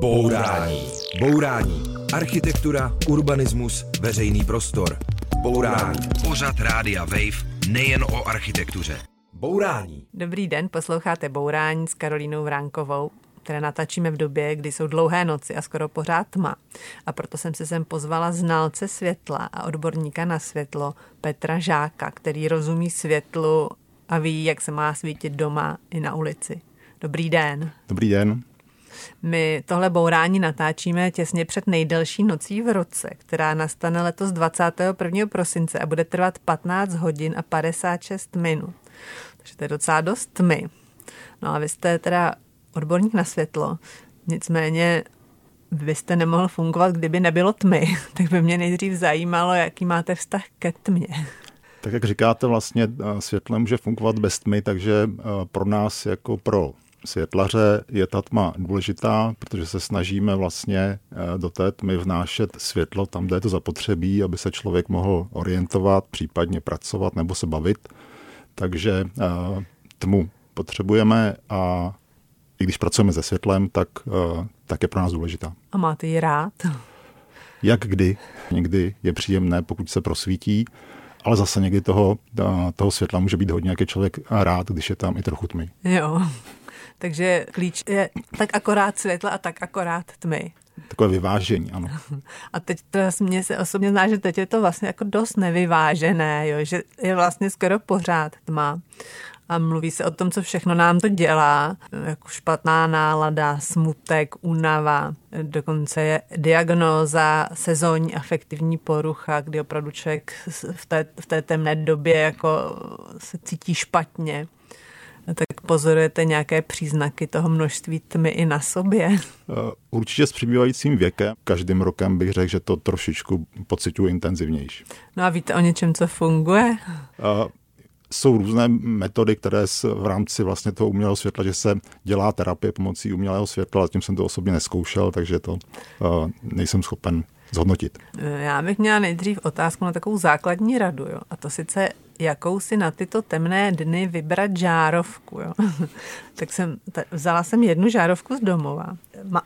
Bourání. Bourání. Architektura, urbanismus, veřejný prostor. Bourání. Pořad Rádia Wave nejen o architektuře. Bourání. Dobrý den, posloucháte Bourání s Karolínou Vránkovou, které natáčíme v době, kdy jsou dlouhé noci a skoro pořád tma. A proto jsem si sem pozvala znalce světla a odborníka na světlo Petra Žáka, který rozumí světlu a ví, jak se má svítit doma i na ulici. Dobrý den. Dobrý den. My tohle bourání natáčíme těsně před nejdelší nocí v roce, která nastane letos 21. prosince a bude trvat 15 hodin a 56 minut. Takže to je docela dost tmy. No a vy jste teda odborník na světlo, nicméně vy jste nemohl fungovat, kdyby nebylo tmy. Tak by mě nejdřív zajímalo, jaký máte vztah ke tmě. Tak jak říkáte, vlastně světlo může fungovat bez tmy, takže pro nás jako pro světlaře je ta tma důležitá, protože se snažíme vlastně do té tmy vnášet světlo tam, kde je to zapotřebí, aby se člověk mohl orientovat, případně pracovat nebo se bavit. Takže tmu potřebujeme a i když pracujeme se světlem, tak je pro nás důležitá. A máte ji rád? Jak kdy. Někdy je příjemné, pokud se prosvítí, ale zase někdy toho světla může být hodně, jak je člověk rád, když je tam i trochu tmy. Jo, takže klíč je tak akorát světla a tak akorát tmy. Takové vyvážení, ano. A teď to mě se osobně zná, že teď je to vlastně jako dost nevyvážené, jo? Že je vlastně skoro pořád tma. A mluví se o tom, co všechno nám to dělá, jako špatná nálada, smutek, únava. Dokonce je diagnóza sezónní afektivní porucha, kdy opravdu člověk v té temné době jako se cítí špatně. Tak pozorujete nějaké příznaky toho množství tmy i na sobě? Určitě s přibývajícím věkem. Každým rokem bych řekl, že to trošičku pociťuji intenzivnější. No a víte o něčem, co funguje? Jsou různé metody, které v rámci vlastně toho umělého světla, že se dělá terapie pomocí umělého světla, zatím jsem to osobně neskoušel, takže to nejsem schopen zhodnotit. Já bych měla nejdřív otázku na takovou základní radu, jo? A to sice jakou si na tyto temné dny vybrat žárovku. Jo? Tak vzala jsem jednu žárovku z domova.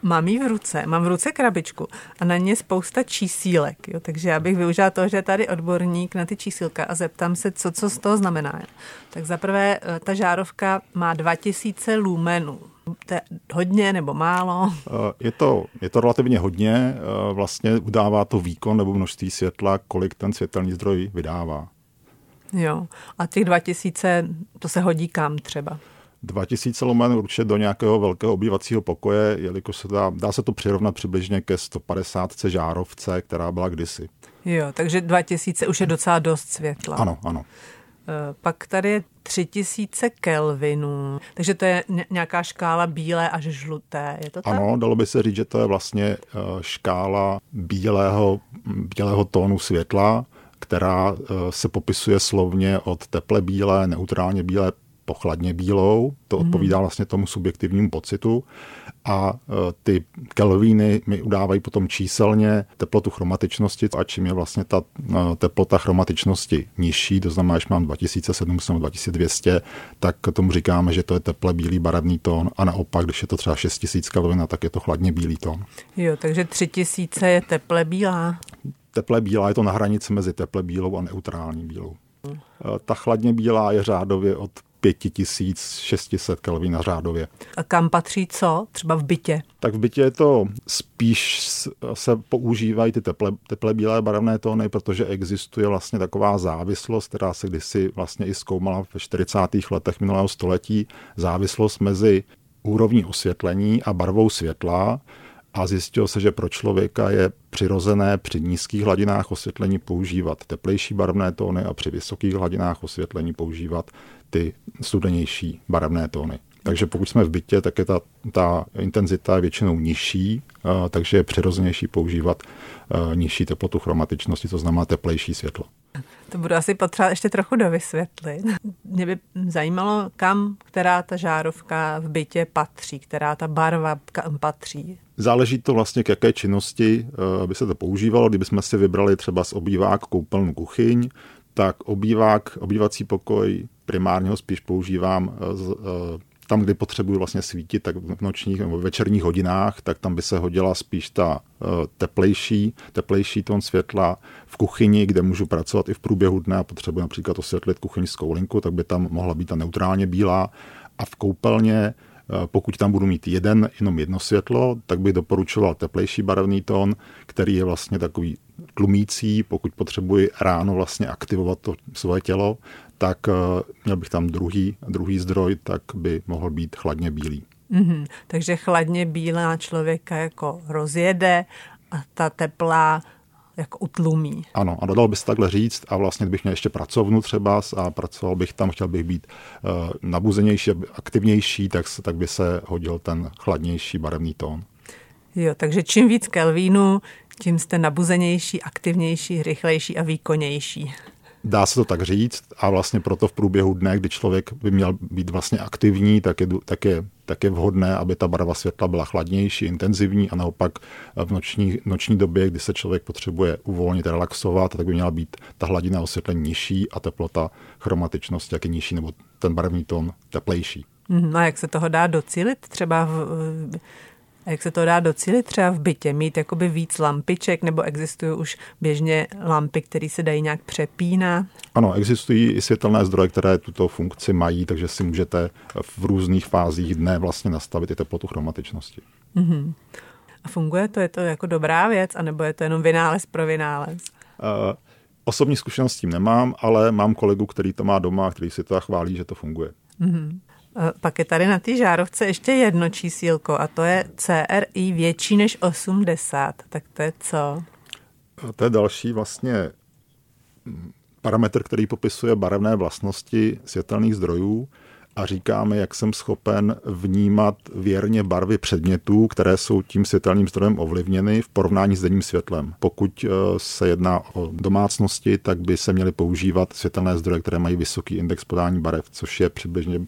Mám ji v ruce, mám v ruce krabičku a na ně spousta čísílek. Jo? Takže já bych využila toho, že je tady odborník na ty čísílka a zeptám se, co z toho znamená. Jo? Tak zaprvé ta žárovka má 2000 lumenů. To je hodně nebo málo? Je to relativně hodně. Vlastně udává to výkon nebo množství světla, kolik ten světelný zdroj vydává. Jo. A těch 2000, to se hodí kam třeba? 2000 lumen určitě do nějakého velkého obývacího pokoje, jelikož se dá se to přirovnat přibližně ke 150 žárovce, která byla kdysi. Jo, takže 2000 už je docela dost světla. Ano, ano. Pak tady je 3000 kelvinů, takže to je nějaká škála bílé až žluté, je to tak? Ano, dalo by se říct, že to je vlastně škála bílého tónu světla, která se popisuje slovně od teple bílé, neutrálně bílé, po chladně bílou. To odpovídá vlastně tomu subjektivnímu pocitu. A ty kelvíny mi udávají potom číselně teplotu chromatičnosti. A čím je vlastně ta teplota chromatičnosti nižší, to znamená, že mám 2700 nebo 2200, tak tomu říkáme, že to je teple bílý barevný tón. A naopak, když je to třeba 6000 kelvin, tak je to chladně bílý tón. Jo, takže 3000 je teple bílá. Teple bílá je to na hranici mezi teple bílou a neutrální bílou. Ta chladně bílá je řádově od 5600 kelvin na řádově. A kam patří co? Třeba v bytě? Tak v bytě je to spíš se používají ty teple bílé barevné tóny, protože existuje vlastně taková závislost, která se kdysi vlastně i zkoumala ve 40. letech minulého století, závislost mezi úrovní osvětlení a barvou světla. A zjistilo se, že pro člověka je přirozené při nízkých hladinách osvětlení používat teplejší barevné tóny a při vysokých hladinách osvětlení používat ty studenější barevné tóny. Takže pokud jsme v bytě, tak je ta intenzita většinou nižší, takže je přirozenější používat nižší teplotu chromatičnosti, to znamená teplejší světlo. To budu asi potřebovat ještě trochu dovysvětlit. Mě by zajímalo, kam která ta žárovka v bytě patří, která ta barva kam patří. Záleží to vlastně, k jaké činnosti by se to používalo. Kdybychom si vybrali třeba z obývák koupelnu kuchyň, tak obývací pokoj primárně ho spíš používám tam, kdy potřebuju vlastně svítit, tak v nočních nebo večerních hodinách, tak tam by se hodila spíš ta teplejší tón světla. V kuchyni, kde můžu pracovat i v průběhu dne a potřebuji například osvětlit kuchyňskou linku, tak by tam mohla být ta neutrálně bílá. A v koupelně, pokud tam budu mít jenom jedno světlo, tak bych doporučoval teplejší barevný tón, který je vlastně takový tlumící. Pokud potřebuji ráno vlastně aktivovat to svoje tělo, tak měl bych tam druhý zdroj, tak by mohl být chladně bílý. Mm-hmm. Takže chladně bílá člověka jako rozjede a ta teplá jako utlumí. Ano, a dodal by se takhle říct a vlastně bych měl ještě pracovnu třeba a pracoval bych tam, chtěl bych být nabuzenější, aktivnější, tak by se hodil ten chladnější barevný tón. Jo, takže čím víc kelvínů, tím jste nabuzenější, aktivnější, rychlejší a výkonnější. Dá se to tak říct a vlastně proto v průběhu dne, kdy člověk by měl být vlastně aktivní, tak je vhodné, aby ta barva světla byla chladnější, intenzivní a naopak v noční době, kdy se člověk potřebuje uvolnit, relaxovat, tak by měla být ta hladina osvětlení nižší a teplota, chromatičnost jak je nižší nebo ten barevný tón teplejší. No a jak se toho dá docílit třeba v bytě? Mít jakoby víc lampiček, nebo existují už běžně lampy, které se dají nějak přepínat? Ano, existují i světelné zdroje, které tuto funkci mají, takže si můžete v různých fázích dne vlastně nastavit i teplotu chromatičnosti. Mm-hmm. A funguje to? Je to jako dobrá věc, anebo je to jenom vynález pro vynález? Osobní zkušenost s tím nemám, ale mám kolegu, který to má doma, který si to chválí, že to funguje. Mm-hmm. Pak je tady na té žárovce ještě jedno čísílko a to je CRI větší než 80. Tak to je co? To je další vlastně parametr, který popisuje barevné vlastnosti světelných zdrojů a říkáme, jak jsem schopen vnímat věrně barvy předmětů, které jsou tím světelným zdrojem ovlivněny v porovnání s denním světlem. Pokud se jedná o domácnosti, tak by se měly používat světelné zdroje, které mají vysoký index podání barev, což je přibližně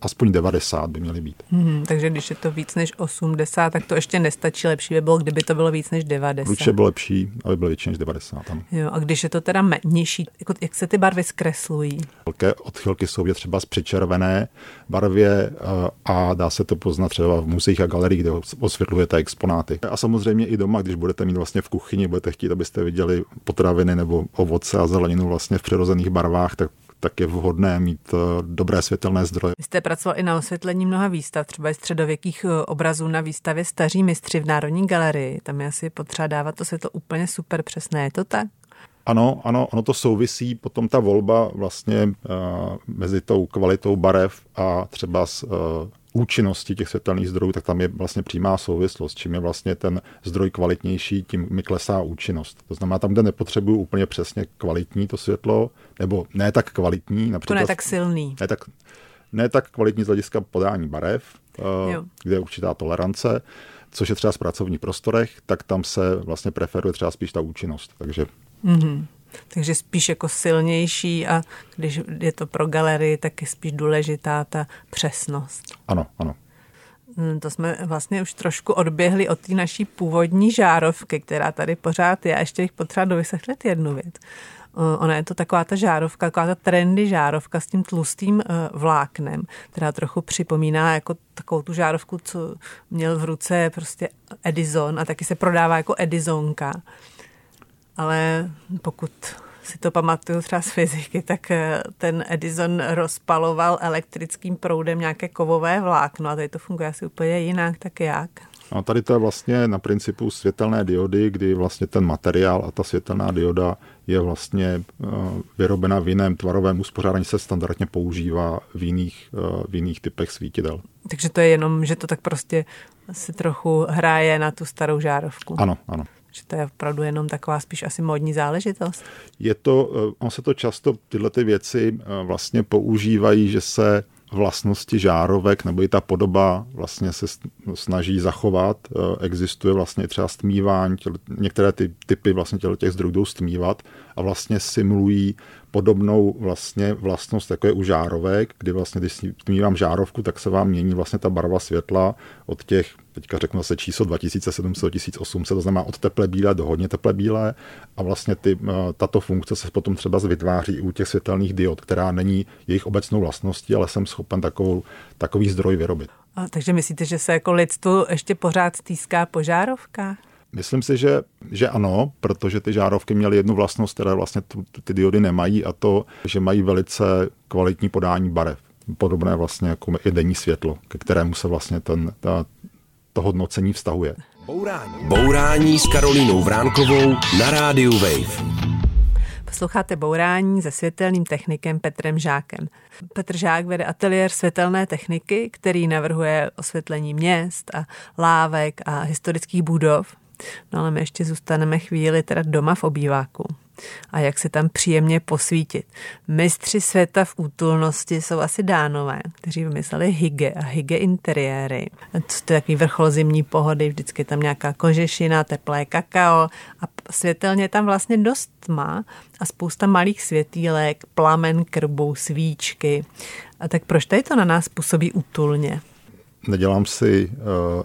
aspoň 90 by měly být. Takže když je to víc než 80, tak to ještě nestačí. Lepší by bylo, kdyby to bylo víc než 90. Určitě bylo lepší, aby bylo víc než 90. Tam. Jo, a když je to teda nižší, jak se ty barvy zkreslují? Velké odchylky jsou třeba z přečervené barvě a dá se to poznat třeba v muzeích a galeriích, kde osvětlujete exponáty. A samozřejmě i doma, když budete mít vlastně v kuchyni, budete chtít, abyste viděli potraviny nebo ovoce a zeleninu vlastně v přirozených barvách, tak je vhodné mít dobré světelné zdroje. Vy jste pracoval i na osvětlení mnoha výstav, třeba i středověkých obrazů na výstavě Staří mistři v Národní galerii. Tam je asi potřeba dávat to světlo úplně super přesné, je to tak? Ano, ono to souvisí, potom ta volba vlastně mezi tou kvalitou barev a třeba s účinností těch světelných zdrojů, tak tam je vlastně přímá souvislost. Čím je vlastně ten zdroj kvalitnější, tím mi klesá účinnost. To znamená, tam, kde nepotřebuju úplně přesně kvalitní to světlo, nebo ne tak kvalitní. Například, to ne tak silný. Ne tak kvalitní z hlediska podání barev, kde je určitá tolerance, což je třeba v pracovních prostorech, tak tam se vlastně preferuje třeba spíš ta účinnost. Takže spíš jako silnější a když je to pro galerii, tak je spíš důležitá ta přesnost. Ano. To jsme vlastně už trošku odběhli od té naší původní žárovky, která tady pořád je. A ještě bych potřeba dovysvětlit jednu věc. Ona je to taková ta žárovka, taková ta trendy žárovka s tím tlustým vláknem, která trochu připomíná jako takovou tu žárovku, co měl v ruce prostě Edison a taky se prodává jako Edisonka. Ale pokud si to pamatuju třeba z fyziky, tak ten Edison rozpaloval elektrickým proudem nějaké kovové vlákno a tady to funguje asi úplně jinak, tak jak? A tady to je vlastně na principu světelné diody, kdy vlastně ten materiál a ta světelná dioda je vlastně vyrobena v jiném tvarovém uspořádání, se standardně používá v jiných typech svítidel. Takže to je jenom, že to tak prostě si trochu hraje na tu starou žárovku. Ano. Že to je opravdu jenom taková spíš asi módní záležitost. On se to často, tyhle ty věci vlastně používají, že se vlastnosti žárovek nebo i ta podoba vlastně se snaží zachovat. Existuje vlastně třeba stmívání, některé ty typy vlastně těch zdrojů jdou stmívat a vlastně simulují podobnou vlastně vlastnost, jako je u žárovek, kdy vlastně, když stmívám žárovku, tak se vám mění vlastně ta barva světla od těch teďka řeknu se číslo 2700, 1800, to znamená od teple bílé do hodně teple bílé a vlastně tato funkce se potom třeba vytváří i u těch světelných diod, která není jejich obecnou vlastností, ale jsem schopen takový zdroj vyrobit. A takže myslíte, že se jako lidstvo ještě pořád stýská po žárovkách? Myslím si, že ano, protože ty žárovky měly jednu vlastnost, které vlastně ty diody nemají, a to, že mají velice kvalitní podání barev. Podobné vlastně jako i denní světlo, ke kterému se vlastně to hodnocení vztahuje. Bourání s Karolínou Vránkovou na rádiu Wave. Posloucháte Bourání se světelným technikem Petrem Žákem. Petr Žák vede ateliér světelné techniky, který navrhuje osvětlení měst a lávek a historických budov. No ale my ještě zůstaneme chvíli teda doma v obýváku. A jak se tam příjemně posvítit. Mistři světa v útulnosti jsou asi Dánové, kteří vymysleli hygge a hygge interiéry. To je takový vrchol zimní pohody, vždycky tam nějaká kožešina, teplé kakao a světelně tam vlastně dost tma a spousta malých světýlek, plamen krbou, svíčky. A tak proč tady to na nás působí útulně? Nedělám si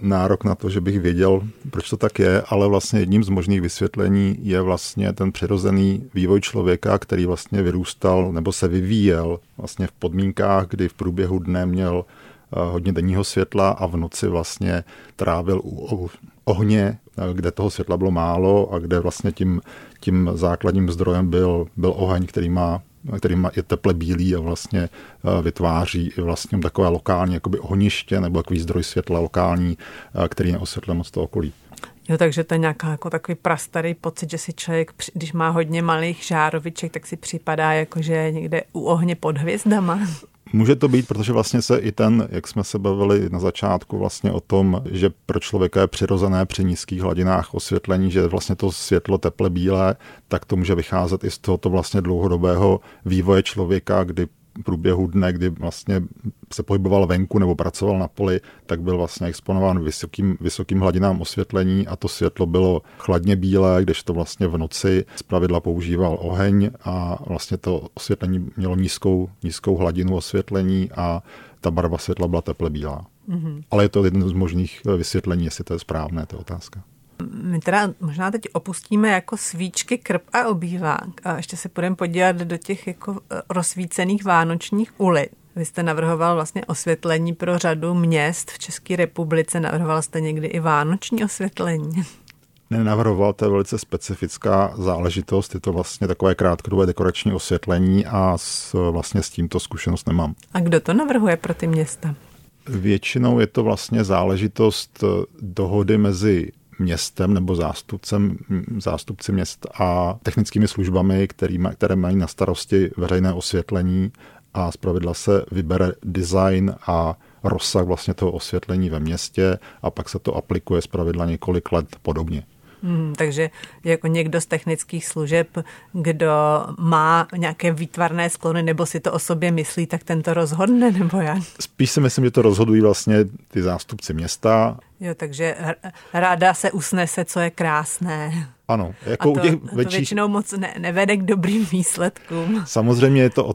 nárok na to, že bych věděl, proč to tak je, ale vlastně jedním z možných vysvětlení je vlastně ten přirozený vývoj člověka, který vlastně vyrůstal nebo se vyvíjel vlastně v podmínkách, kdy v průběhu dne měl hodně denního světla a v noci vlastně trávil u ohně, kde toho světla bylo málo a kde vlastně tím základním zdrojem byl oheň, který má je teple bílý a vlastně vytváří vlastně takové lokální jakoby ohniště nebo takový zdroj světla lokální, který neosvětluje moc to okolí. Jo, takže to je nějaká jako takový prastarý pocit, že si člověk, když má hodně malých žároviček, tak si připadá jako, že někde u ohně pod hvězdama. Může to být, protože vlastně se i ten, jak jsme se bavili na začátku vlastně o tom, že pro člověka je přirozené při nízkých hladinách osvětlení, že vlastně to světlo teple bílé, tak to může vycházet i z tohoto vlastně dlouhodobého vývoje člověka, kdy v průběhu dne, kdy vlastně se pohyboval venku nebo pracoval na poli, tak byl vlastně exponován vysokým hladinám osvětlení a to světlo bylo chladně bílé, kdežto vlastně v noci zpravidla používal oheň a vlastně to osvětlení mělo nízkou hladinu osvětlení a ta barva světla byla teple bílá. Mm-hmm. Ale je to jedno z možných vysvětlení, jestli to je správné, to je otázka. My teda možná teď opustíme jako svíčky, krb a obývák a ještě se půjdeme podívat do těch jako rozsvícených vánočních ulic. Vy jste navrhoval vlastně osvětlení pro řadu měst v České republice, navrhoval jste někdy i vánoční osvětlení. Nenavrhoval, to je velice specifická záležitost, je to vlastně takové krátkodobé dekorační osvětlení a vlastně s tímto zkušenost nemám. A kdo to navrhuje pro ty města? Většinou je to vlastně záležitost dohody mezi městem nebo zástupci měst a technickými službami, které mají na starosti veřejné osvětlení a zpravidla se vybere design a rozsah vlastně toho osvětlení ve městě a pak se to aplikuje zpravidla několik let podobně. Takže jako někdo z technických služeb, kdo má nějaké výtvarné sklony nebo si to o sobě myslí, tak ten to rozhodne, nebo jak? Spíš si myslím, že to rozhodují vlastně ty zástupci města. Jo, takže ráda se usnese, co je krásné. Ano. Jako u těch to většinou moc nevede k dobrým výsledkům. Samozřejmě je to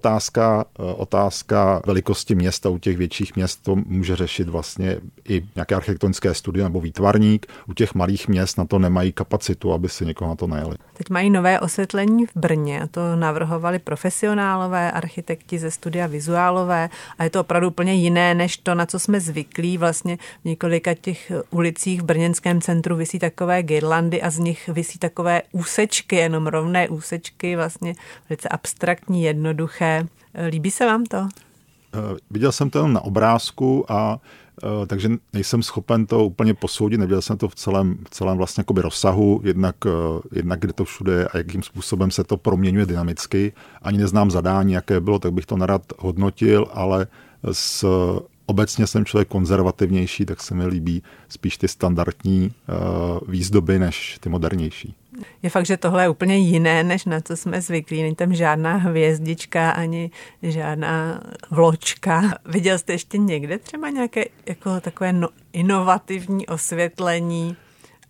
otázka velikosti města. U těch větších měst to může řešit vlastně i nějaké architektonické studie nebo výtvarník. U těch malých měst na to nemají kapacitu, aby si někoho na to najeli. Teď mají nové osvětlení v Brně. To navrhovali profesionálové, architekti ze studia vizuálové a je to opravdu úplně jiné, než to, na co jsme zvyklí. Vlastně v několika těch ulicích v brněnském centru visí takové girlandy a z nich visí takové úsečky, jenom rovné úsečky, vlastně velice abstraktní, jednoduché. Líbí se vám to? Viděl jsem to jenom na obrázku a takže nejsem schopen to úplně posoudit, neviděl jsem to v celém vlastně jakoby rozsahu, jednak kde to všude je a jakým způsobem se to proměňuje dynamicky. Ani neznám zadání, jaké bylo, tak bych to nerad hodnotil, ale obecně jsem člověk konzervativnější, tak se mi líbí spíš ty standardní výzdoby než ty modernější. Je fakt, že tohle je úplně jiné, než na co jsme zvyklí. Není tam žádná hvězdička ani žádná vločka. Viděl jste ještě někde třeba nějaké jako takové inovativní osvětlení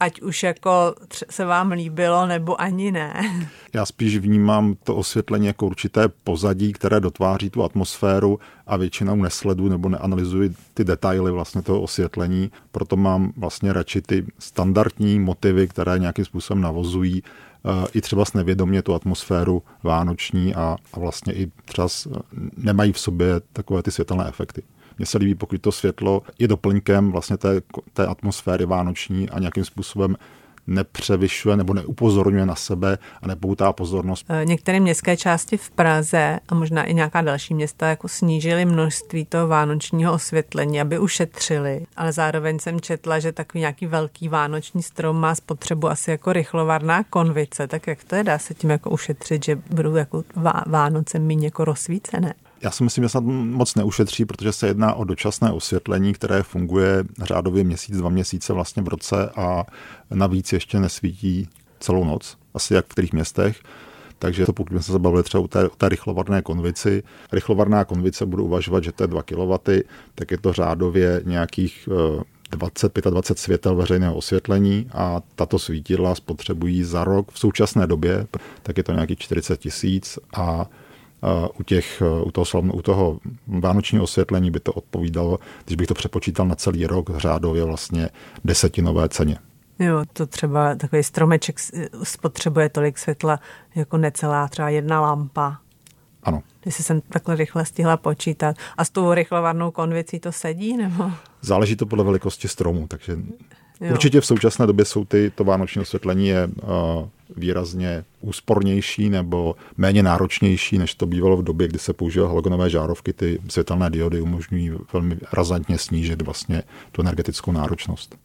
ať už jako se vám líbilo, nebo ani ne. Já spíš vnímám to osvětlení jako určité pozadí, které dotváří tu atmosféru a většinou nesledu nebo neanalyzuji ty detaily vlastně toho osvětlení, proto mám vlastně radši ty standardní motivy, které nějakým způsobem navozují i třeba nevědomě tu atmosféru vánoční a vlastně i třeba nemají v sobě takové ty světelné efekty. Mně se líbí, pokud to světlo je doplňkem vlastně té atmosféry vánoční a nějakým způsobem nepřevyšuje nebo neupozorňuje na sebe a nepoutá pozornost. Některé městské části v Praze a možná i nějaká další města jako snížily množství toho vánočního osvětlení, aby ušetřili, ale zároveň jsem četla, že takový nějaký velký vánoční strom má spotřebu asi jako rychlovarná konvice, tak jak to je, dá se tím jako ušetřit, že budou jako Vánoce míň jako rozsvícené? Já si myslím, že snad moc neušetří, protože se jedná o dočasné osvětlení, které funguje řádově měsíc, 2 měsíce vlastně v roce a navíc ještě nesvítí celou noc, asi jak v kterých městech. Takže to, pokud jsme se zabavili třeba o té rychlovarné konvici, rychlovarná konvice budu uvažovat, že to je 2 kW, tak je to řádově nějakých 20-25 světel veřejného osvětlení a tato svítidla spotřebují za rok v současné době, tak je to nějakých 40 000 a u toho vánočního osvětlení by to odpovídalo, když bych to přepočítal na celý rok, řádově vlastně 10-tinové ceně. Jo, to třeba takový stromeček spotřebuje tolik světla jako necelá třeba 1 lampa. Ano. Jestli jsem takhle rychle stihla počítat. A s tou rychlovarnou konvicí to sedí, nebo? Záleží to podle velikosti stromu, takže jo. Určitě v současné době to vánoční osvětlení je výrazně úspornější nebo méně náročnější, než to bývalo v době, kdy se používaly halogenové žárovky. Ty světelné diody umožňují velmi razantně snížit vlastně tu energetickou náročnost.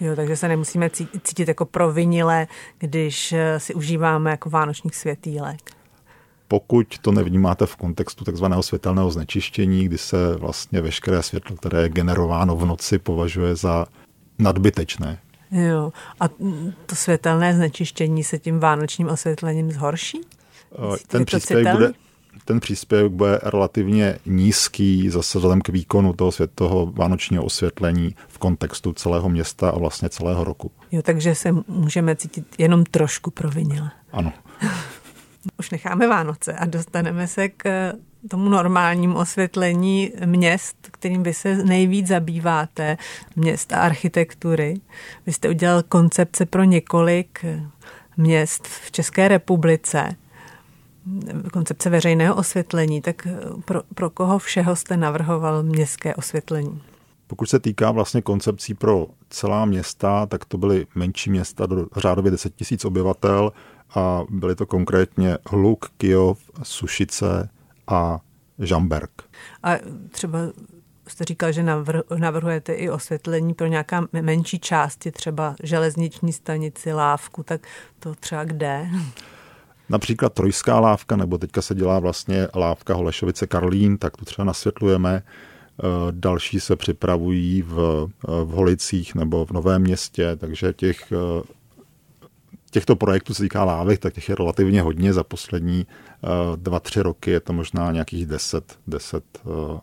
Jo, takže se nemusíme cítit jako provinile, když si užíváme jako vánočních světýlek. Pokud to nevnímáte v kontextu takzvaného světelného znečištění, kdy se vlastně veškeré světlo, které je generováno v noci, považuje za nadbytečné. Jo, a to světelné znečištění se tím vánočním osvětlením zhorší? Ten příspěvek bude relativně nízký zase vzhledem k výkonu toho vánočního osvětlení v kontextu celého města a vlastně celého roku. Jo, takže se můžeme cítit jenom trošku provinile. Ano. Už necháme Vánoce a dostaneme se k tomu normálnímu osvětlení měst, kterým vy se nejvíc zabýváte, měst a architektury. Vy jste udělal koncepce pro několik měst v České republice, koncepce veřejného osvětlení, tak pro koho všeho jste navrhoval městské osvětlení? Pokud se týká vlastně koncepcí pro celá města, tak to byly menší města do řádově 10 000 obyvatel a byly to konkrétně Hluk, Kyjov, Sušice a Žamberk. A třeba jste říkal, že navrhujete i osvětlení pro nějaká menší části, třeba železniční stanici, lávku, tak to třeba kde? Například Trojská lávka, nebo teďka se dělá vlastně lávka Holešovice-Karlín, tak tu třeba nasvětlujeme. Další se připravují v Holicích nebo v Novém Městě, takže těchto projektů se týká lávek, tak těch je relativně hodně. Za poslední 2-3 roky je to možná nějakých 10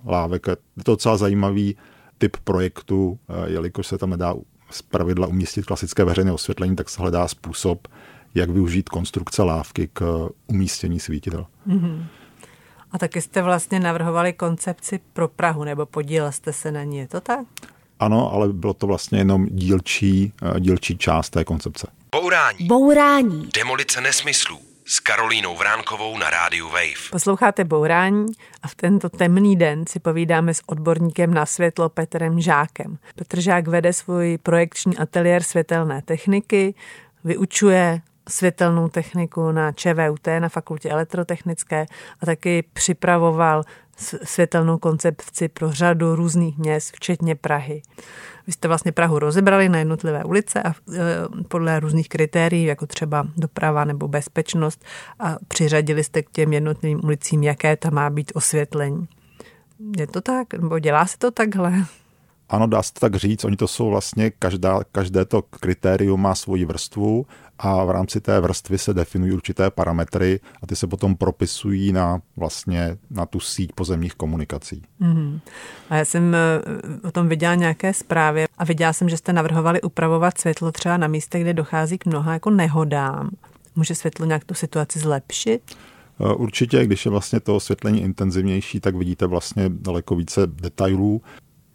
lávek. Je to docela zajímavý typ projektu, jelikož se tam nedá zpravidla umístit klasické veřejné osvětlení, tak se hledá způsob, jak využít konstrukce lávky k umístění svítidel. Mm-hmm. A taky jste vlastně navrhovali koncepci pro Prahu, nebo podílel jste se na ní, je to tak? Ano, ale bylo to vlastně jenom dílčí část té koncepce. Bourání. Demolice nesmyslů s Karolínou Vránkovou na Radio Wave. Posloucháte Bourání a v tento temný den si povídáme s odborníkem na světlo Petrem Žákem. Petr Žák vede svůj projekční ateliér světelné techniky, vyučuje světelnou techniku na ČVUT, na Fakultě elektrotechnické a taky připravoval světelnou koncepci pro řadu různých měst, včetně Prahy. Vy jste vlastně Prahu rozebrali na jednotlivé ulice a podle různých kritérií, jako třeba doprava nebo bezpečnost, a přiřadili jste k těm jednotlivým ulicím, jaké tam má být osvětlení. Je to tak? Nebo dělá se to takhle? Ano, dá se tak říct, oni to jsou vlastně, každé to kritérium má svoji vrstvu a v rámci té vrstvy se definují určité parametry a ty se potom propisují na tu síť pozemních komunikací. Mm-hmm. A já jsem o tom viděla nějaké zprávy a viděla jsem, že jste navrhovali upravovat světlo třeba na místech, kde dochází k mnoha nehodám. Může světlo nějak tu situaci zlepšit? Určitě, když je vlastně to osvětlení intenzivnější, tak vidíte vlastně daleko více detailů.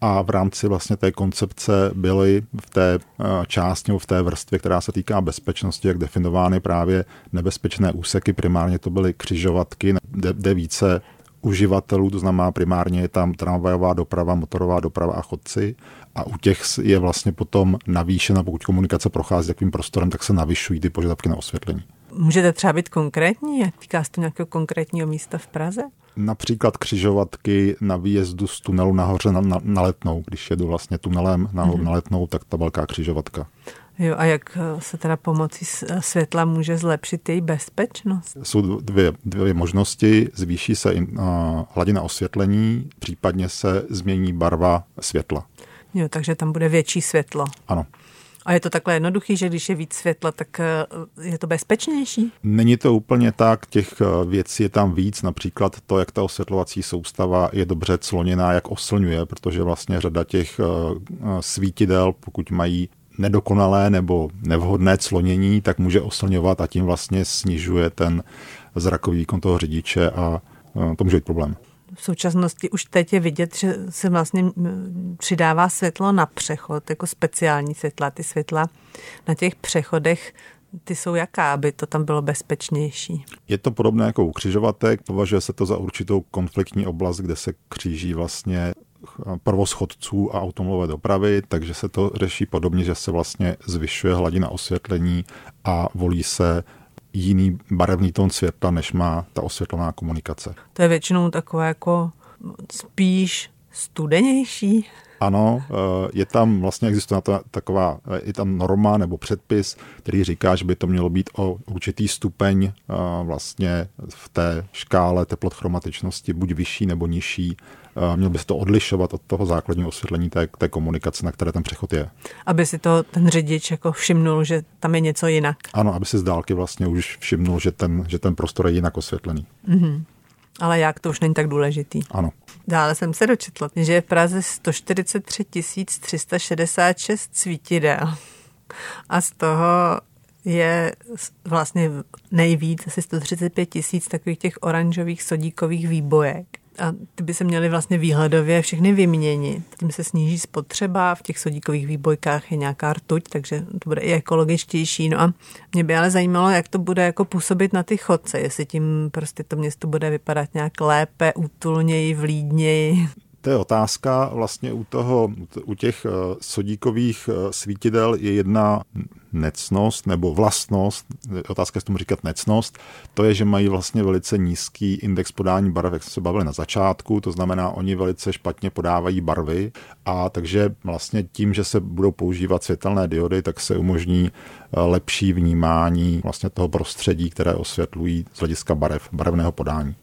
A v rámci vlastně té koncepce byly v té části, v té vrstvě, která se týká bezpečnosti, jak definovány právě nebezpečné úseky. Primárně to byly křižovatky, kde více uživatelů, to znamená primárně je tam tramvajová doprava, motorová doprava a chodci. A u těch je vlastně potom navýšena, pokud komunikace prochází takovým prostorem, tak se navyšují ty požadavky na osvětlení. Můžete třeba být konkrétní? Jak týká se to nějakého konkrétního místa v Praze? Například křižovatky na výjezdu z tunelu nahoře na Letnou. Když jedu vlastně tunelem na Letnou, tak ta velká křižovatka. Jo, a jak se teda pomocí světla může zlepšit její bezpečnost? Jsou dvě možnosti. Zvýší se hladina osvětlení, případně se změní barva světla. Jo, takže tam bude větší světlo. Ano. A je to takhle jednoduchý, že když je víc světla, tak je to bezpečnější? Není to úplně tak, těch věcí je tam víc, například to, jak ta osvětlovací soustava je dobře cloněná, jak oslňuje, protože vlastně řada těch svítidel, pokud mají nedokonalé nebo nevhodné clonění, tak může oslňovat a tím vlastně snižuje ten zrakový výkon toho řidiče a to může být problém. V současnosti už teď je vidět, že se vlastně přidává světlo na přechod, jako speciální světla. Ty světla na těch přechodech, ty jsou jaká, aby to tam bylo bezpečnější? Je to podobné jako u křižovatek, považuje se to za určitou konfliktní oblast, kde se kříží vlastně provoz chodců a automobilové dopravy, takže se to řeší podobně, že se vlastně zvyšuje hladina osvětlení a volí se jiný barevný tón světla, než má ta osvětlená komunikace. To je většinou takové jako spíš studenější. Ano, je tam vlastně existuje taková, je tam norma nebo předpis, který říká, že by to mělo být o určitý stupeň vlastně v té škále teplot chromatičnosti, buď vyšší nebo nižší. Měl by se to odlišovat od toho základního osvětlení té komunikace, na které ten přechod je. Aby si to ten řidič jako všimnul, že tam je něco jinak. Ano, aby si z dálky vlastně už všimnul, že ten prostor je jinak osvětlený. Mm-hmm. Ale jak, to už není tak důležitý. Ano. Dále jsem se dočetla, že je v Praze 143 366 svítidel a z toho je vlastně nejvíc asi 135 000 takových těch oranžových sodíkových výbojek. A ty by se měly vlastně výhledově všechny vyměnit. Tím se sníží spotřeba, v těch sodíkových výbojkách je nějaká rtuť, takže to bude i ekologičtější. No a mě by ale zajímalo, jak to bude jako působit na ty chodce, jestli tím prostě to město bude vypadat nějak lépe, útulněji, vlídněji. To je otázka. Vlastně u těch sodíkových svítidel je jedna necnost nebo vlastnost, otázka, jestli tomu říkat necnost, to je, že mají vlastně velice nízký index podání barev, jak jsme se bavili na začátku, to znamená, oni velice špatně podávají barvy a takže vlastně tím, že se budou používat světelné diody, tak se umožní lepší vnímání vlastně toho prostředí, které osvětlují z hlediska barev, barevného podání.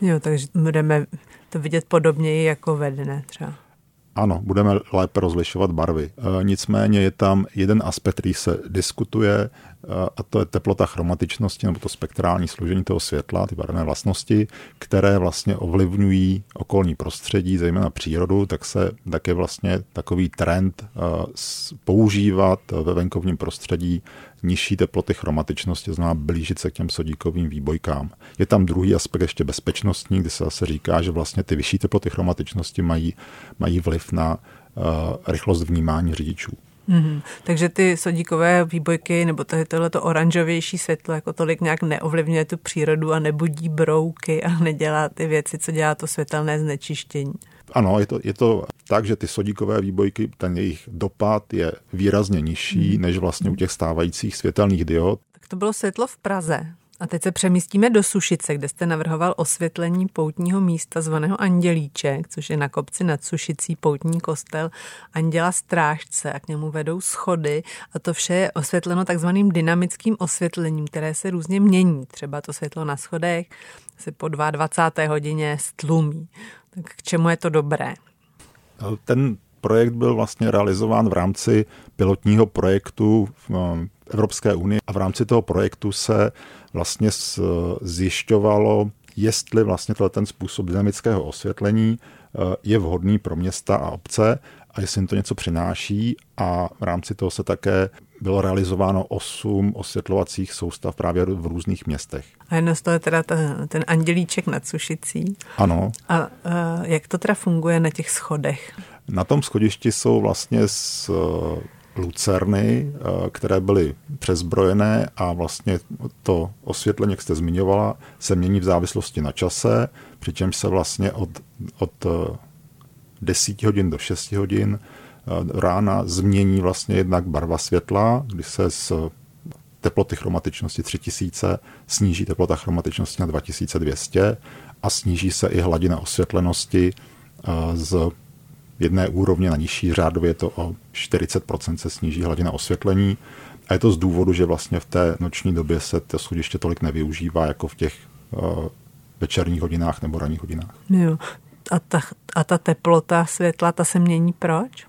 Jo, takže budeme to vidět podobněji jako ve dne třeba. Ano, budeme lépe rozlišovat barvy. Nicméně je tam jeden aspekt, který se diskutuje, a to je teplota chromatičnosti nebo to spektrální složení toho světla, ty barevné vlastnosti, které vlastně ovlivňují okolní prostředí, zejména přírodu, tak se také vlastně takový trend používat ve venkovním prostředí nižší teploty chromatičnosti, znamená blížit se k těm sodíkovým výbojkám. Je tam druhý aspekt ještě bezpečnostní, kdy se zase říká, že vlastně ty vyšší teploty chromatičnosti mají vliv na rychlost vnímání řidičů. Mm-hmm. Takže ty sodíkové výbojky nebo tohleto oranžovější světlo jako tolik nějak neovlivňuje tu přírodu a nebudí brouky a nedělá ty věci, co dělá to světelné znečištění. Ano, je to tak, že ty sodíkové výbojky, ten jejich dopad je výrazně nižší než vlastně u těch stávajících světelných diod. Tak to bylo světlo v Praze. A teď se přemístíme do Sušice, kde jste navrhoval osvětlení poutního místa zvaného Andělíček, což je na kopci nad Sušicí poutní kostel Anděla Strážce a k němu vedou schody a to vše je osvětleno takzvaným dynamickým osvětlením, které se různě mění. Třeba to světlo na schodech se po 22. hodině stlumí. Tak k čemu je to dobré? Ten projekt byl vlastně realizován v rámci pilotního projektu Evropské unie a v rámci toho projektu se vlastně zjišťovalo, jestli vlastně ten způsob dynamického osvětlení je vhodný pro města a obce a jestli jim to něco přináší, a v rámci toho se také bylo realizováno 8 osvětlovacích soustav právě v různých městech. A jedno z toho je teda ten Andělíček nad Sušicí. Ano. A jak to teda funguje na těch schodech? Na tom schodišti jsou vlastně z lucerny, které byly přezbrojené, a vlastně to osvětlení, jak jste zmiňovala, se mění v závislosti na čase, přičemž se vlastně od 10 hodin do 6 hodin rána změní vlastně jednak barva světla, kdy se z teploty chromatičnosti 3000 sníží teplota chromatičnosti na 2200 a sníží se i hladina osvětlenosti z jedné úrovně na nižší, řádově je to o 40% se sníží hladina osvětlení, a je to z důvodu, že vlastně v té noční době se to schodiště tolik nevyužívá jako v těch večerních hodinách nebo ranních hodinách. Jo. A ta teplota světla, ta se mění proč?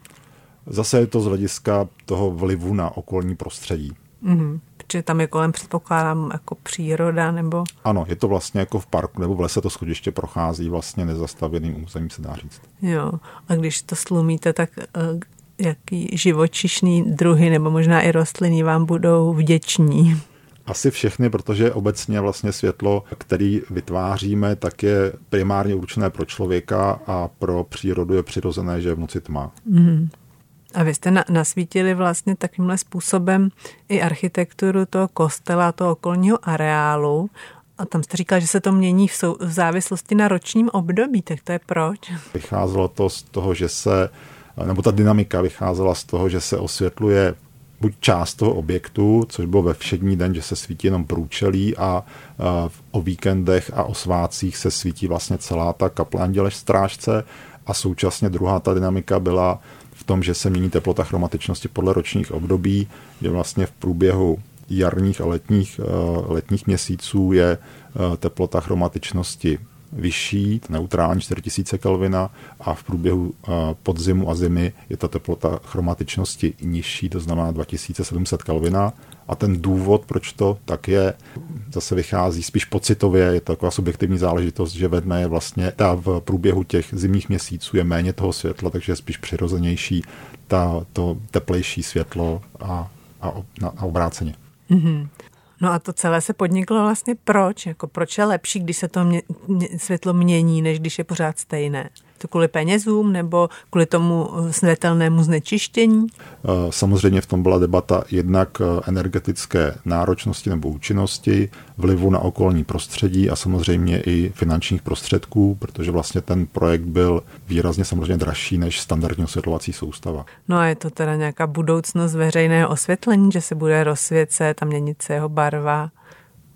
Zase je to z hlediska toho vlivu na okolní prostředí. Mm-hmm. Čiže tam je kolem, předpokládám, jako příroda nebo... Ano, je to vlastně jako v parku nebo v lese, to schodiště prochází vlastně nezastavěným územím, se dá říct. Jo, a když to slumíte, tak jaký živočišný druhy nebo možná i rostliny vám budou vděční? Asi všechny, protože obecně vlastně světlo, který vytváříme, tak je primárně určené pro člověka a pro přírodu je přirozené, že je v noci tma. Mm-hmm. A vy jste nasvítili vlastně takovýmhle způsobem i architekturu toho kostela, toho okolního areálu, a tam jste říkal, že se to mění v závislosti na ročním období, tak to je proč? Vycházelo to z toho, že se, nebo ta dynamika vycházela z toho, že se osvětluje buď část toho objektu, což bylo ve všední den, že se svítí jenom průčelí, a o víkendech a o svácích se svítí vlastně celá ta kaple Anděle Strážce, a současně druhá ta dynamika byla v tom, že se mění teplota chromatičnosti podle ročních období, že vlastně v průběhu jarních a letních měsíců je teplota chromatičnosti vyšší, neutrální 4000 kelvina, a v průběhu podzimu a zimy je ta teplota chromatičnosti nižší, to znamená 2700 kelvina. A ten důvod, proč to tak je, zase vychází spíš pocitově, je to taková subjektivní záležitost, že ve dne je vlastně ta v průběhu těch zimních měsíců je méně toho světla, takže je spíš přirozenější to teplejší světlo a obráceně. Mm-hmm. No a to celé se podniklo vlastně proč? Jako proč je lepší, když se to světlo mění, než když je pořád stejné? To kvůli penězům nebo kvůli tomu světelnému znečištění? Samozřejmě v tom byla debata jednak energetické náročnosti nebo účinnosti, vlivu na okolní prostředí a samozřejmě i finančních prostředků, protože vlastně ten projekt byl výrazně samozřejmě dražší než standardní osvětlovací soustava. No a je to teda nějaká budoucnost veřejného osvětlení, že se bude rozsvěcet a měnit se jeho barva?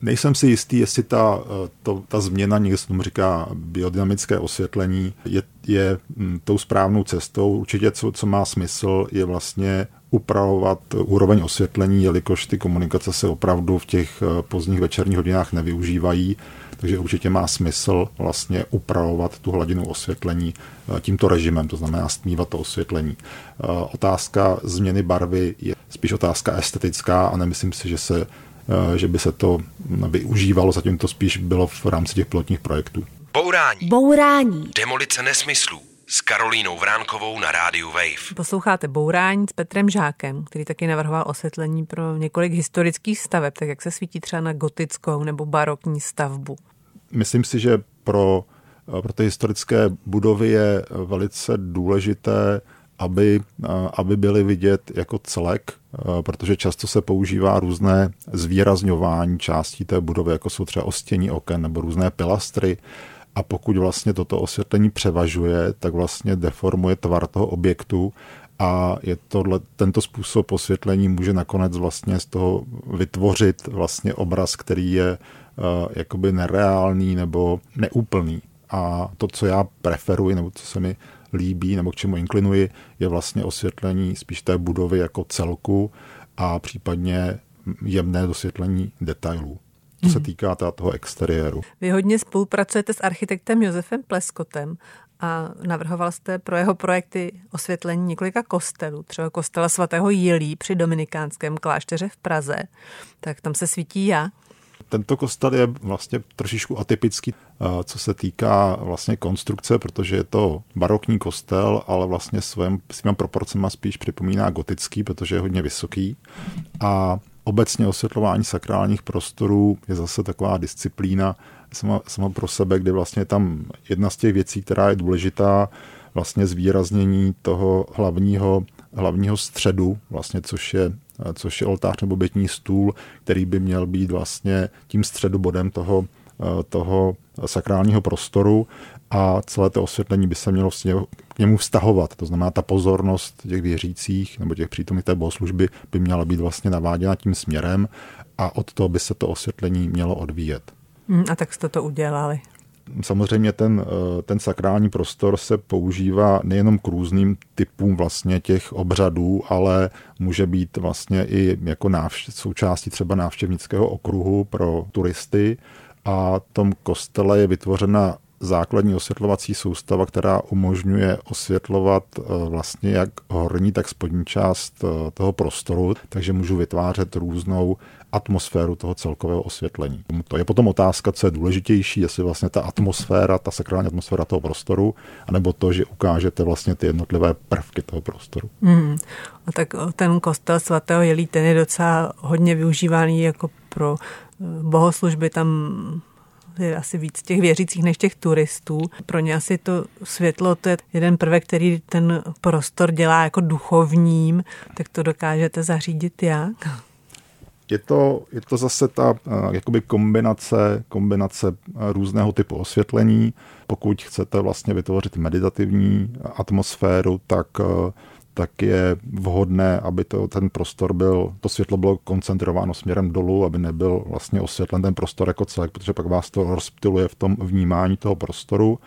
Nejsem si jistý, jestli ta změna, někde se tomu říká biodynamické osvětlení, je tou správnou cestou. Určitě, co má smysl, je vlastně upravovat úroveň osvětlení, jelikož ty komunikace se opravdu v těch pozdních večerních hodinách nevyužívají, takže určitě má smysl vlastně upravovat tu hladinu osvětlení tímto režimem, to znamená stmívat to osvětlení. Otázka změny barvy je spíš otázka estetická a nemyslím si, že by se to využívalo, zatím to spíš bylo v rámci těch pilotních projektů. Bourání. Demolice nesmyslů s Karolínou Vránkovou na Radio Wave. Posloucháte Bourání s Petrem Žákem, který taky navrhoval osvětlení pro několik historických staveb, tak jak se svítí třeba na gotickou nebo barokní stavbu. Myslím si, že pro ty historické budovy je velice důležité, aby byly vidět jako celek, protože často se používá různé zvýrazňování částí té budovy, jako jsou třeba ostění oken nebo různé pilastry. A pokud vlastně toto osvětlení převažuje, tak vlastně deformuje tvar toho objektu a je tento způsob osvětlení může nakonec vlastně z toho vytvořit vlastně obraz, který je jakoby nereálný nebo neúplný. A to, co já preferuji nebo co se mi líbí nebo k čemu inklinuji, je vlastně osvětlení spíš té budovy jako celku a případně jemné dosvětlení detailů. To se týká toho exteriéru. Vy hodně spolupracujete s architektem Josefem Pleskotem a navrhoval jste pro jeho projekty osvětlení několika kostelů, třeba kostela svatého Jilí při dominikánském klášteře v Praze, tak tam se svítí já. Tento kostel je vlastně trošičku atypický, co se týká vlastně konstrukce, protože je to barokní kostel, ale vlastně svýma proporcema spíš připomíná gotický, protože je hodně vysoký. A obecně osvětlování sakrálních prostorů je zase taková disciplína sama pro sebe, kdy vlastně tam jedna z těch věcí, která je důležitá, vlastně zvýraznění toho hlavního středu, vlastně což je oltář nebo obětní stůl, který by měl být vlastně tím středobodem toho sakrálního prostoru a celé to osvětlení by se mělo k němu vztahovat. To znamená, ta pozornost těch věřících nebo těch přítomných té bohoslužby by měla být vlastně naváděna tím směrem a od toho by se to osvětlení mělo odvíjet. A tak jste to udělali. Samozřejmě ten sakrální prostor se používá nejenom k různým typům vlastně těch obřadů, ale může být vlastně i jako součástí třeba návštěvnického okruhu pro turisty a v tom kostele je vytvořena základní osvětlovací soustava, která umožňuje osvětlovat vlastně jak horní, tak spodní část toho prostoru, takže můžu vytvářet různou atmosféru toho celkového osvětlení. To je potom otázka, co je důležitější, jestli vlastně ta atmosféra, ta sakrální atmosféra toho prostoru, anebo to, že ukážete vlastně ty jednotlivé prvky toho prostoru. A tak ten kostel svatého Jilí, ten je docela hodně využívaný jako pro bohoslužby, tam je asi víc těch věřících než těch turistů. Pro ně asi to světlo, to je jeden prvek, který ten prostor dělá jako duchovním, tak to dokážete zařídit jak? Je to zase ta jakoby kombinace různého typu osvětlení. Pokud chcete vlastně vytvořit meditativní atmosféru, tak je vhodné, aby to světlo bylo koncentrováno směrem dolů, aby nebyl vlastně osvětlen ten prostor jako celek, protože pak vás to rozptiluje v tom vnímání toho prostoru.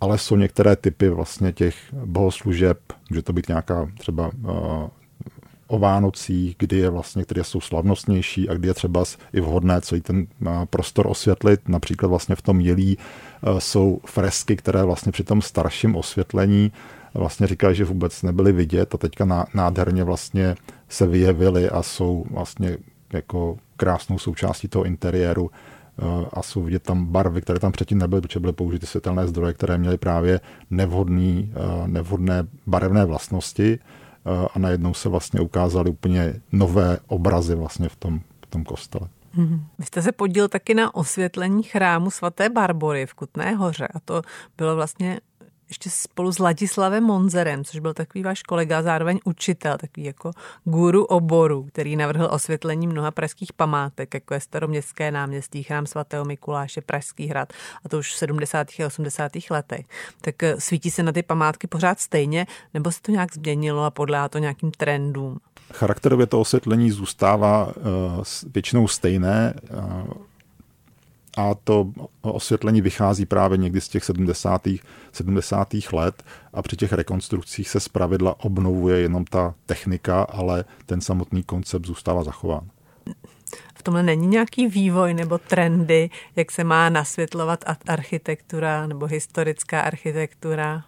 Ale jsou některé typy vlastně těch bohoslužeb, může to být nějaká třeba o Vánocích, které jsou slavnostnější a kdy je třeba i vhodné celý ten prostor osvětlit. Například vlastně v tom Jilí jsou fresky, které vlastně při tom starším osvětlení vlastně říkají, že vůbec nebyly vidět a teďka nádherně vlastně se vyjevily a jsou vlastně jako krásnou součástí toho interiéru a jsou vidět tam barvy, které tam předtím nebyly, protože byly použity světelné zdroje, které měly právě nevhodné barevné vlastnosti a najednou se vlastně ukázaly úplně nové obrazy vlastně v tom kostele. Vy jste se podílel taky na osvětlení chrámu svaté Barbory v Kutné Hoře a to bylo vlastně ještě spolu s Ladislavem Monzerem, což byl takový váš kolega, zároveň učitel, takový jako guru oboru, který navrhl osvětlení mnoha pražských památek, jako je Staroměstské náměstí, chrám svatého Mikuláše, Pražský hrad, a to už v 70. a 80. letech. Tak svítí se na ty památky pořád stejně, nebo se to nějak změnilo a podléhá to nějakým trendům? Charakterově to osvětlení zůstává většinou stejné, a to osvětlení vychází právě někdy z těch 70. let a při těch rekonstrukcích se zpravidla obnovuje jenom ta technika, ale ten samotný koncept zůstává zachován. V tomhle není nějaký vývoj nebo trendy, jak se má nasvětlovat architektura nebo historická architektura?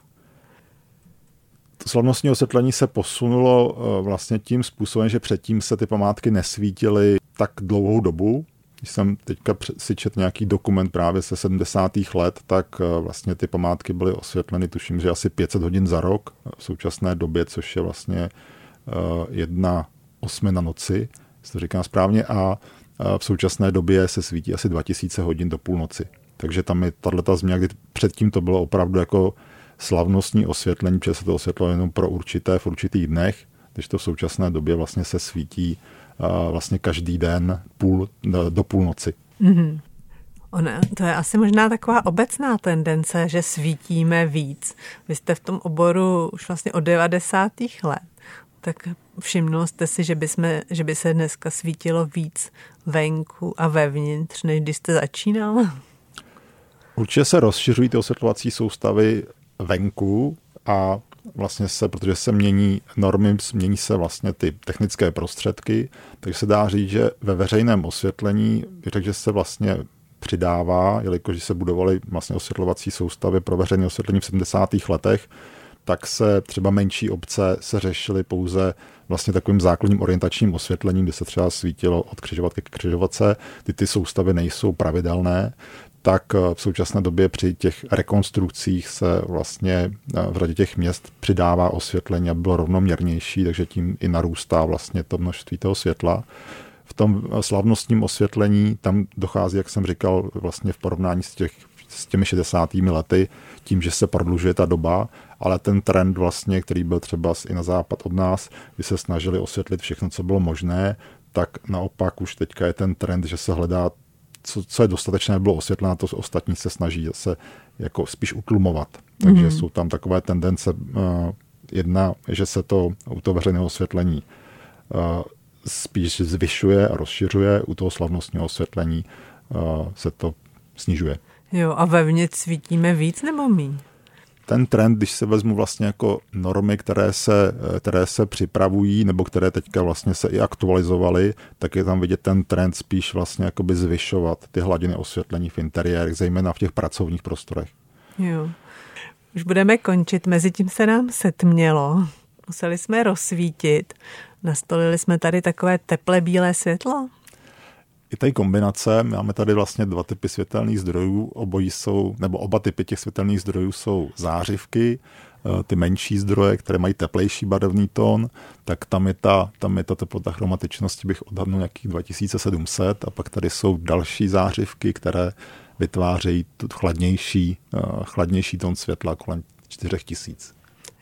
To slavnostní osvětlení se posunulo vlastně tím způsobem, že předtím se ty památky nesvítily tak dlouhou dobu. Když jsem teďka si četl nějaký dokument právě ze 70. let, tak vlastně ty památky byly osvětleny, tuším, že asi 500 hodin za rok v současné době, což je vlastně 1/8 noci, jestli to říkám správně, a v současné době se svítí asi 2000 hodin do půlnoci. Takže tam je tato změna, kdy předtím to bylo opravdu jako slavnostní osvětlení, protože se to osvětlo jenom v určitých dnech, když to v současné době vlastně se svítí vlastně každý den do půlnoci. Mm-hmm. To je asi možná taková obecná tendence, že svítíme víc. Vy jste v tom oboru už vlastně od 90. let, tak všimnul jste si, že by se dneska svítilo víc venku a vevnitř, než když jste začínal? Určitě se rozšiřují ty osvětlovací soustavy venku a vlastně se, protože se mění normy, mění se vlastně ty technické prostředky, takže se dá říct, že ve veřejném osvětlení, takže se vlastně přidává, jelikož se budovaly vlastně osvětlovací soustavy pro veřejné osvětlení v 70. letech, tak se třeba menší obce se řešily pouze vlastně takovým základním orientačním osvětlením, kde se třeba svítilo od křižovatky k křižovatce, ty soustavy nejsou pravidelné, tak v současné době při těch rekonstrukcích se vlastně v řadě těch měst přidává osvětlení, aby bylo rovnoměrnější, takže tím i narůstá vlastně to množství toho světla. V tom slavnostním osvětlení tam dochází, jak jsem říkal, vlastně v porovnání s těmi 60. lety, tím, že se prodlužuje ta doba, ale ten trend vlastně, který byl třeba i na západ od nás, kdy se snažili osvětlit všechno, co bylo možné, tak naopak už teďka je ten trend, že se hledá, co je dostatečné, bylo osvětleno, to ostatní se snaží se jako spíš utlumovat. Takže jsou tam takové tendence, jedna, že se to u toho veřejného osvětlení spíš zvyšuje a rozšiřuje, u toho slavnostního osvětlení se to snižuje. Jo, a vevnitř svítíme víc nebo míň? Ten trend, když se vezmu vlastně jako normy, které se připravují nebo které teďka vlastně se i aktualizovaly, tak je tam vidět ten trend spíš vlastně jakoby zvyšovat ty hladiny osvětlení v interiérech, zejména v těch pracovních prostorech. Jo. Už budeme končit, mezitím se nám setmělo. Museli jsme rozsvítit. Nastolili jsme tady takové teple bílé světlo. I tady kombinace, máme tady vlastně dva typy světelných zdrojů, oba typy těch světelných zdrojů jsou zářivky, ty menší zdroje, které mají teplejší barevný tón, tak tam je ta teplota chromatičnosti, bych odhadnul nějakých 2700, a pak tady jsou další zářivky, které vytvářejí chladnější tón světla kolem 4000.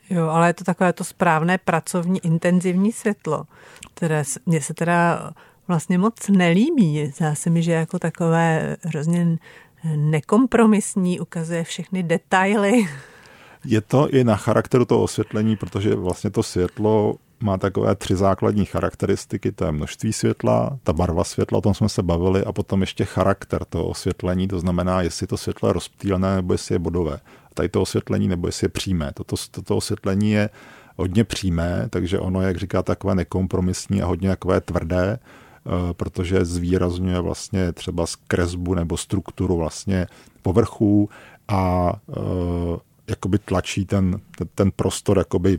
Jo, ale je to takové to správné pracovní intenzivní světlo, které mě se teda vlastně moc nelíbí. Zdá se mi, že jako takové hrozně nekompromisní, ukazuje všechny detaily. Je to i na charakteru toho osvětlení, protože vlastně to světlo má takové tři základní charakteristiky. To je množství světla, ta barva světla, o tom jsme se bavili, a potom ještě charakter toho osvětlení, to znamená, jestli to světlo je rozptýlené, nebo jestli je bodové. Tady to osvětlení, nebo jestli je přímé. Toto osvětlení je hodně přímé, takže ono, jak říká, takové nekompromisní a hodně takové tvrdé, protože zvýrazňuje vlastně třeba kresbu nebo strukturu vlastně povrchů a jakoby tlačí ten prostor, jakoby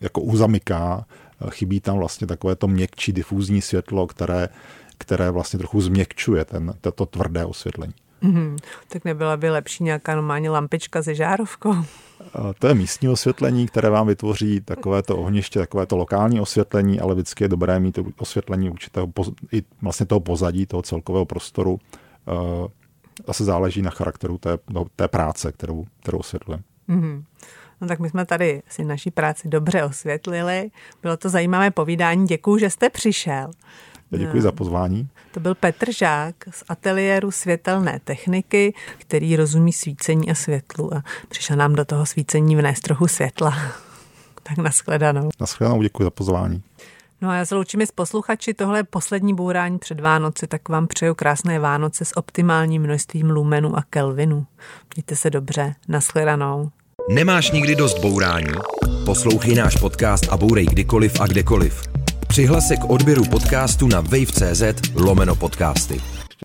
jako uzamyká. Chybí tam vlastně takové to měkčí difúzní světlo, které vlastně trochu změkčuje toto tvrdé osvětlení. Tak nebyla by lepší nějaká normální lampička se žárovkou? To je místní osvětlení, které vám vytvoří takovéto ohniště, takovéto lokální osvětlení, ale vždycky je dobré mít osvětlení určitého i vlastně toho pozadí, toho celkového prostoru. Asi záleží na charakteru té práce, kterou osvětlím. No tak my jsme tady si naší práci dobře osvětlili. Bylo to zajímavé povídání. Děkuju, že jste přišel. Děkuji za pozvání. To byl Petr Žák z ateliéru světelné techniky, který rozumí svícení a světlu, a přišel nám do toho svícení vnést trochu světla. Tak nashledanou. Nashledanou, děkuji za pozvání. No a já se loučím s posluchači, tohle je poslední bourání před Vánoci, tak vám přeju krásné Vánoce s optimálním množstvím lumenů a kelvinů. Mějte se dobře, nashledanou. Nemáš nikdy dost bourání? Poslouchej náš podcast a bourej kdykoliv a kdekoliv. Přihlas se k odběru podcastu na wave.cz/podcasty.